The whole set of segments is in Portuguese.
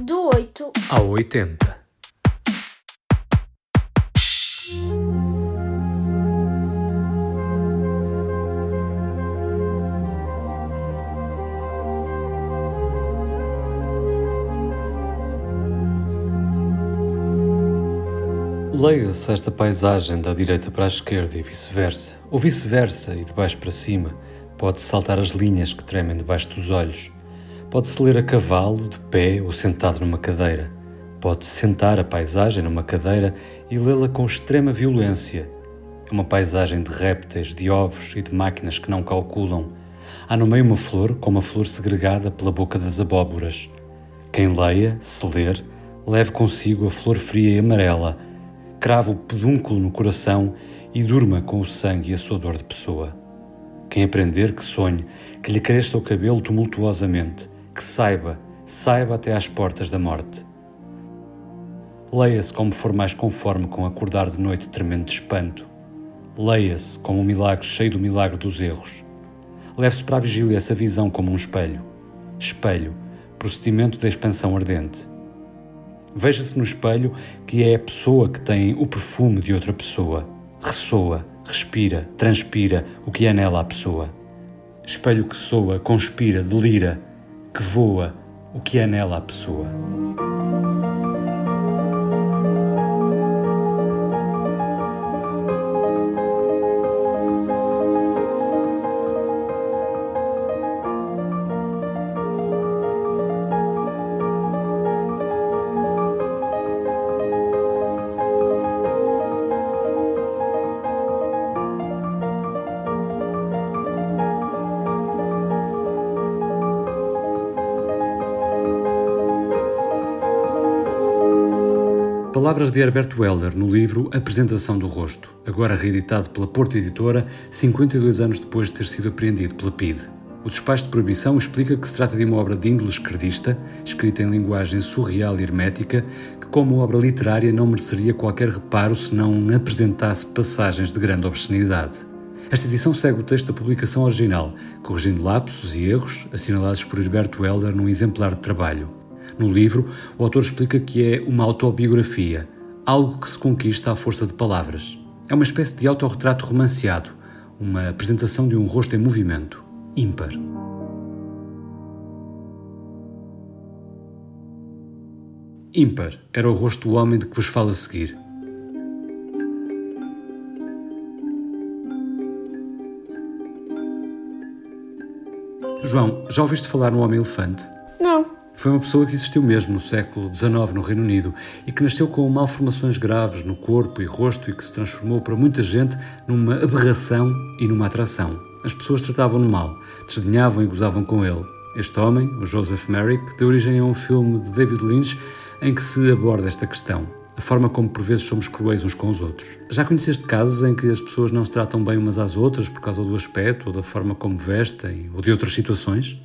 Do 8 ao 80. Leia-se esta paisagem da direita para a esquerda e vice-versa, ou vice-versa e de baixo para cima. Pode-se saltar as linhas que tremem debaixo dos olhos. Pode-se ler a cavalo, de pé ou sentado numa cadeira. Pode-se sentar a paisagem numa cadeira e lê-la com extrema violência. É uma paisagem de répteis, de ovos e de máquinas que não calculam. Há no meio uma flor, com uma flor segregada pela boca das abóboras. Quem leia, se ler, leve consigo a flor fria e amarela, crava o pedúnculo no coração e durma com o sangue e a sua dor de pessoa. Quem aprender, que sonhe, que lhe cresça o cabelo tumultuosamente, que saiba até às portas da morte. Leia-se como for mais conforme com acordar de noite tremendo de espanto. Leia-se como um milagre cheio do milagre dos erros. Leve-se para a vigília essa visão como um espelho. Espelho, procedimento da expansão ardente. Veja-se no espelho que é a pessoa que tem o perfume de outra pessoa. Ressoa, respira, transpira o que é nela a pessoa. Espelho que soa, conspira, delira, que voa o que é nela a pessoa. Palavras de Herberto Hélder no livro Apresentação do Rosto, agora reeditado pela Porto Editora, 52 anos depois de ter sido apreendido pela PIDE. O despacho de proibição explica que se trata de uma obra de índole esquerdista, escrita em linguagem surreal e hermética, que como obra literária não mereceria qualquer reparo se não apresentasse passagens de grande obscenidade. Esta edição segue o texto da publicação original, corrigindo lapsos e erros assinalados por Herberto Hélder num exemplar de trabalho. No livro, o autor explica que é uma autobiografia, algo que se conquista à força de palavras. É uma espécie de autorretrato romanceado, uma apresentação de um rosto em movimento, ímpar. Ímpar era o rosto do homem de que vos falo a seguir. João, já ouviste falar no Homem-Elefante? Não. Foi uma pessoa que existiu mesmo no século XIX no Reino Unido e que nasceu com malformações graves no corpo e rosto e que se transformou para muita gente numa aberração e numa atração. As pessoas tratavam-no mal, desdenhavam e gozavam com ele. Este homem, o Joseph Merrick, deu origem a um filme de David Lynch em que se aborda esta questão, a forma como por vezes somos cruéis uns com os outros. Já conheceste casos em que as pessoas não se tratam bem umas às outras por causa do aspecto ou da forma como vestem ou de outras situações?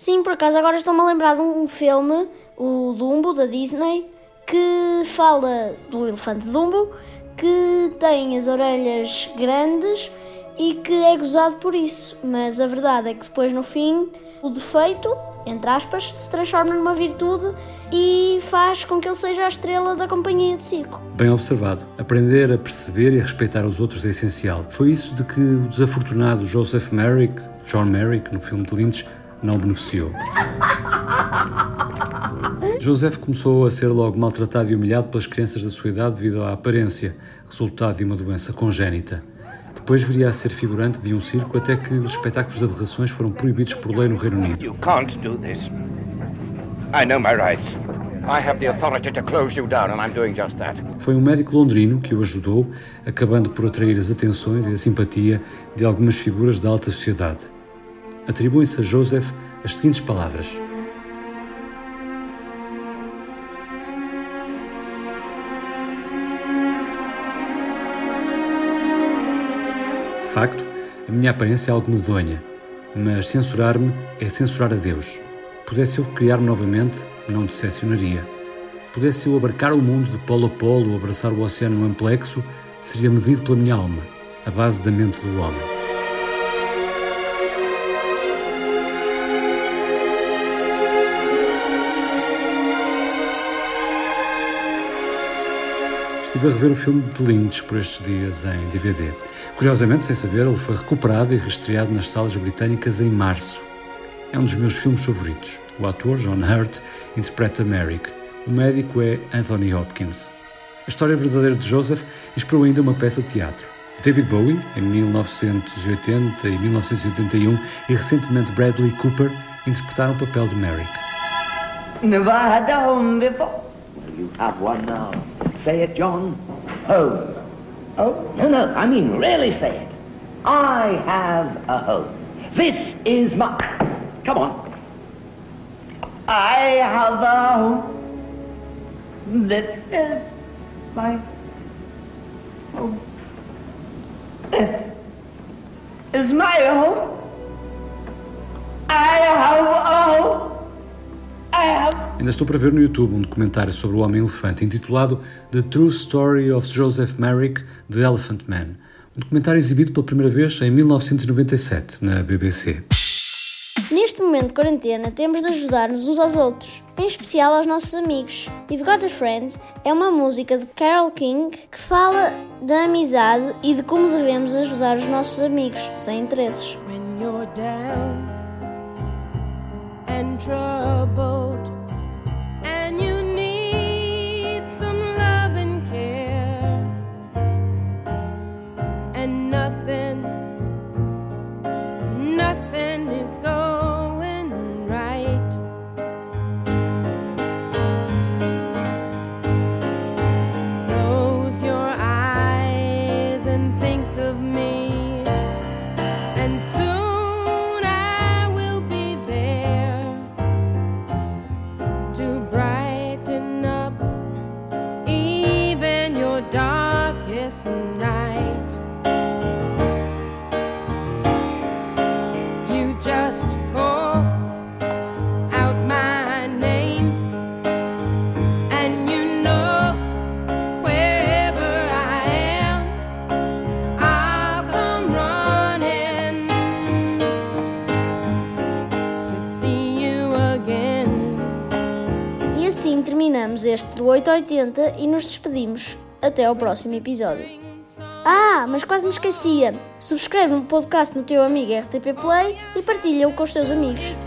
Sim, por acaso, agora estou-me a lembrar de um filme, o Dumbo, da Disney, que fala do elefante Dumbo, que tem as orelhas grandes e que é gozado por isso. Mas a verdade é que depois, no fim, o defeito, entre aspas, se transforma numa virtude e faz com que ele seja a estrela da companhia de circo. Bem observado. Aprender a perceber e a respeitar os outros é essencial. Foi isso de que o desafortunado Joseph Merrick, John Merrick, no filme de Lynch, não beneficiou. Joseph começou a ser logo maltratado e humilhado pelas crianças da sua idade devido à aparência, resultado de uma doença congénita. Depois viria a ser figurante de um circo até que os espetáculos de aberrações foram proibidos por lei no Reino Unido. You can't do this. I know my rights. I have the authority to close you down and I'm doing just that. Foi um médico londrino que o ajudou, acabando por atrair as atenções e a simpatia de algumas figuras da alta sociedade. Atribuem-se a Joseph as seguintes palavras. De facto, a minha aparência é algo medonha, mas censurar-me é censurar a Deus. Pudesse eu recriar-me novamente, não decepcionaria. Pudesse eu abarcar o mundo de polo a polo ou abraçar o oceano amplexo, seria medido pela minha alma, a base da mente do homem. Estive a rever o filme de Lynch por estes dias em DVD. Curiosamente, sem saber, ele foi recuperado e reestreado nas salas britânicas em março. É um dos meus filmes favoritos. O ator, John Hurt, interpreta Merrick. O médico é Anthony Hopkins. A história verdadeira de Joseph inspirou ainda uma peça de teatro. David Bowie, em 1980 e 1981, e recentemente Bradley Cooper, interpretaram o papel de Merrick. Never had a home before. You have one now. Say it, John. Home. Oh, no, I mean really say it. I have a home. This is my... Come on. I have a home. This is my home. This is my home. I have a home. Ainda estou para ver no YouTube um documentário sobre o Homem-Elefante intitulado The True Story of Joseph Merrick, The Elephant Man, um documentário exibido pela primeira vez em 1997 na BBC. Neste momento de quarentena temos de ajudar-nos uns aos outros, em especial aos nossos amigos. I've Got a Friend é uma música de Carole King que fala da amizade e de como devemos ajudar os nossos amigos sem interesses. When you're down and troubled, and you need some love and care, and nothing is going right. Close your eyes and think of me, and soon night. You just call out my name, and you know wherever I am, I'll come running to see you again. E assim terminamos este do 880 e nos despedimos. Até ao próximo episódio. Ah, mas quase me esquecia. Subscreve o podcast no teu amigo RTP Play e partilha-o com os teus amigos.